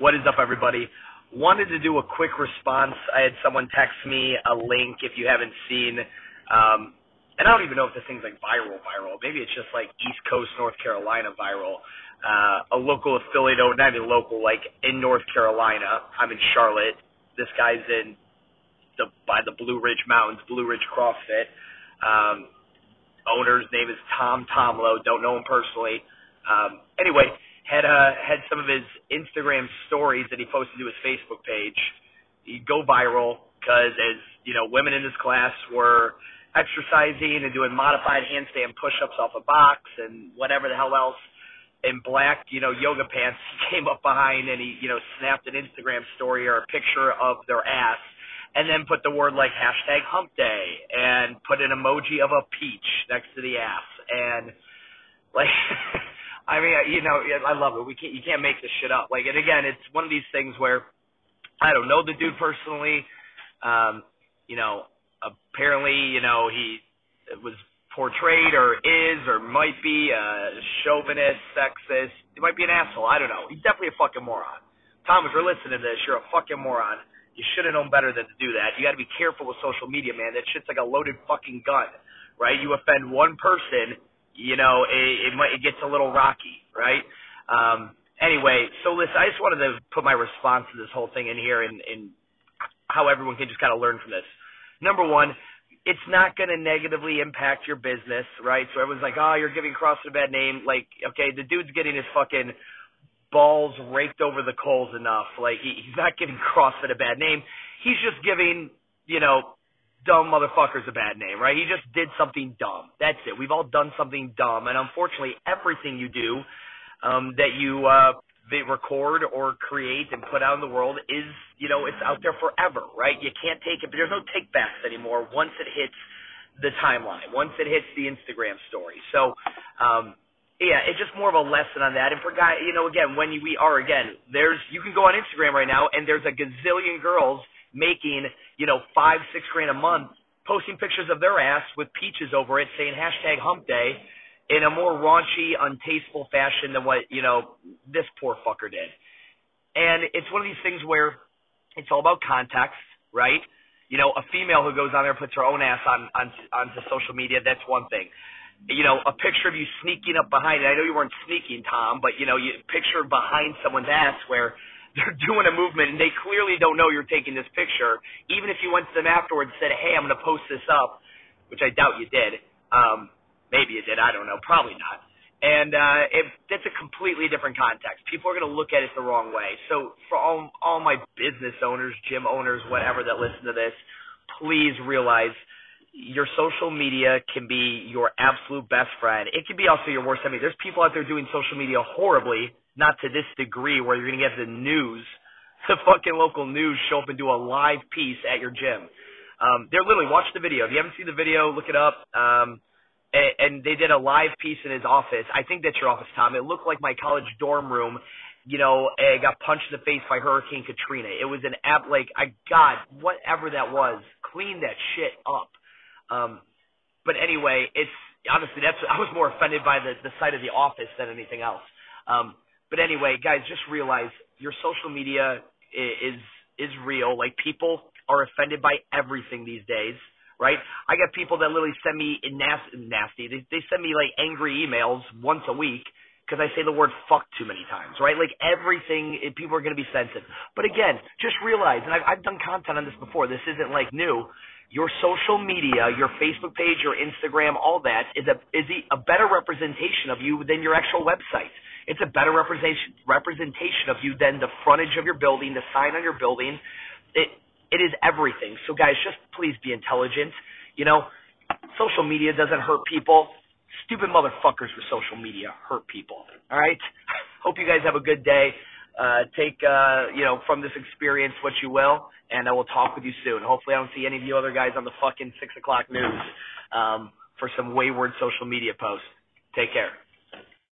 What is up, everybody? Wanted to do a quick response. I had someone text me a link if you haven't seen. And I don't even know if this thing's like viral. Maybe it's just like East Coast, North Carolina viral. A local affiliate, not even local, like in North Carolina. I'm in Charlotte. This guy's in by the Blue Ridge Mountains, Blue Ridge CrossFit. Owner's name is Tom Tomlo. Don't know him personally. Anyway, had some of his Instagram stories that he posted to his Facebook page. He'd go viral because, as you know, women in this class were exercising and doing modified handstand push-ups off a box and whatever the hell else in black, you know, yoga pants. He came up behind and he, you know, snapped an Instagram story or a picture of their ass and then put the word like hashtag hump day and put an emoji of a peach next to the ass. And like, I mean, you know, I love it. You can't make this shit up. Like, and again, it's one of these things where I don't know the dude personally. You know, apparently, you know, he was portrayed or is or might be a chauvinist, sexist. He might be an asshole. I don't know. He's definitely a fucking moron. Tom, if you're listening to this, you're a fucking moron. You should have known better than to do that. You got to be careful with social media, man. That shit's like a loaded fucking gun, right? You offend one person, you know, it gets a little rocky, right? Anyway, so listen, I just wanted to put my response to this whole thing in here and how everyone can just kind of learn from this. Number one, it's not going to negatively impact your business, right? So everyone's like, oh, you're giving CrossFit a bad name. Like, okay, the dude's getting his fucking balls raked over the coals enough. Like, he's not giving CrossFit a bad name. He's just giving, you know, dumb motherfuckers a bad name, right? He just did something dumb. That's it. We've all done something dumb. And unfortunately, everything you do that you record or create and put out in the world is, you know, it's out there forever, right? You can't take it. But there's no take-backs anymore once it hits the timeline, once it hits the Instagram story. So, yeah, it's just more of a lesson on that. And for guys, you know, again, when we are, again, you can go on Instagram right now and there's a gazillion girls making, you know, $5-6 grand a month, posting pictures of their ass with peaches over it, saying hashtag hump day in a more raunchy, untasteful fashion than what, you know, this poor fucker did. And it's one of these things where it's all about context, right? You know, a female who goes on there and puts her own ass onto social media, that's one thing. You know, a picture of you sneaking up behind it. I know you weren't sneaking, Tom, but, you know, you picture behind someone's ass where they're doing a movement and they clearly don't know you're taking this picture. Even if you went to them afterwards and said, hey, I'm going to post this up, which I doubt you did. Maybe you did. I don't know. Probably not. And that's a completely different context. People are going to look at it the wrong way. So for all my business owners, gym owners, whatever that listen to this, please realize your social media can be your absolute best friend. It can be also your worst enemy. There's people out there doing social media horribly, not to this degree where you're going to get the fucking local news show up and do a live piece at your gym. They're literally, watch the video. If you haven't seen the video, look it up. And they did a live piece in his office. I think that's your office, Tom. It looked like my college dorm room. You know, I got punched in the face by Hurricane Katrina. It was an app, like, God, whatever that was, clean that shit up. But anyway, it's honestly, I was more offended by the side of the office than anything else. But anyway, guys, just realize your social media is real. Like, people are offended by everything these days, right? I got people that literally send me nasty. They send me like angry emails once a week because I say the word fuck too many times, right? Like, everything, people are going to be sensitive. But again, just realize, and I've done content on this before, this isn't like new. Your social media, your Facebook page, your Instagram, all that is a better representation of you than your actual website. It's a better representation of you than the frontage of your building, the sign on your building. It is everything. So, guys, just please be intelligent. You know, social media doesn't hurt people. Stupid motherfuckers with social media hurt people, all right? Hope you guys have a good day. Take, you know, from this experience what you will, and I will talk with you soon. Hopefully I don't see any of you other guys on the fucking 6 o'clock news for some wayward social media posts. Take care.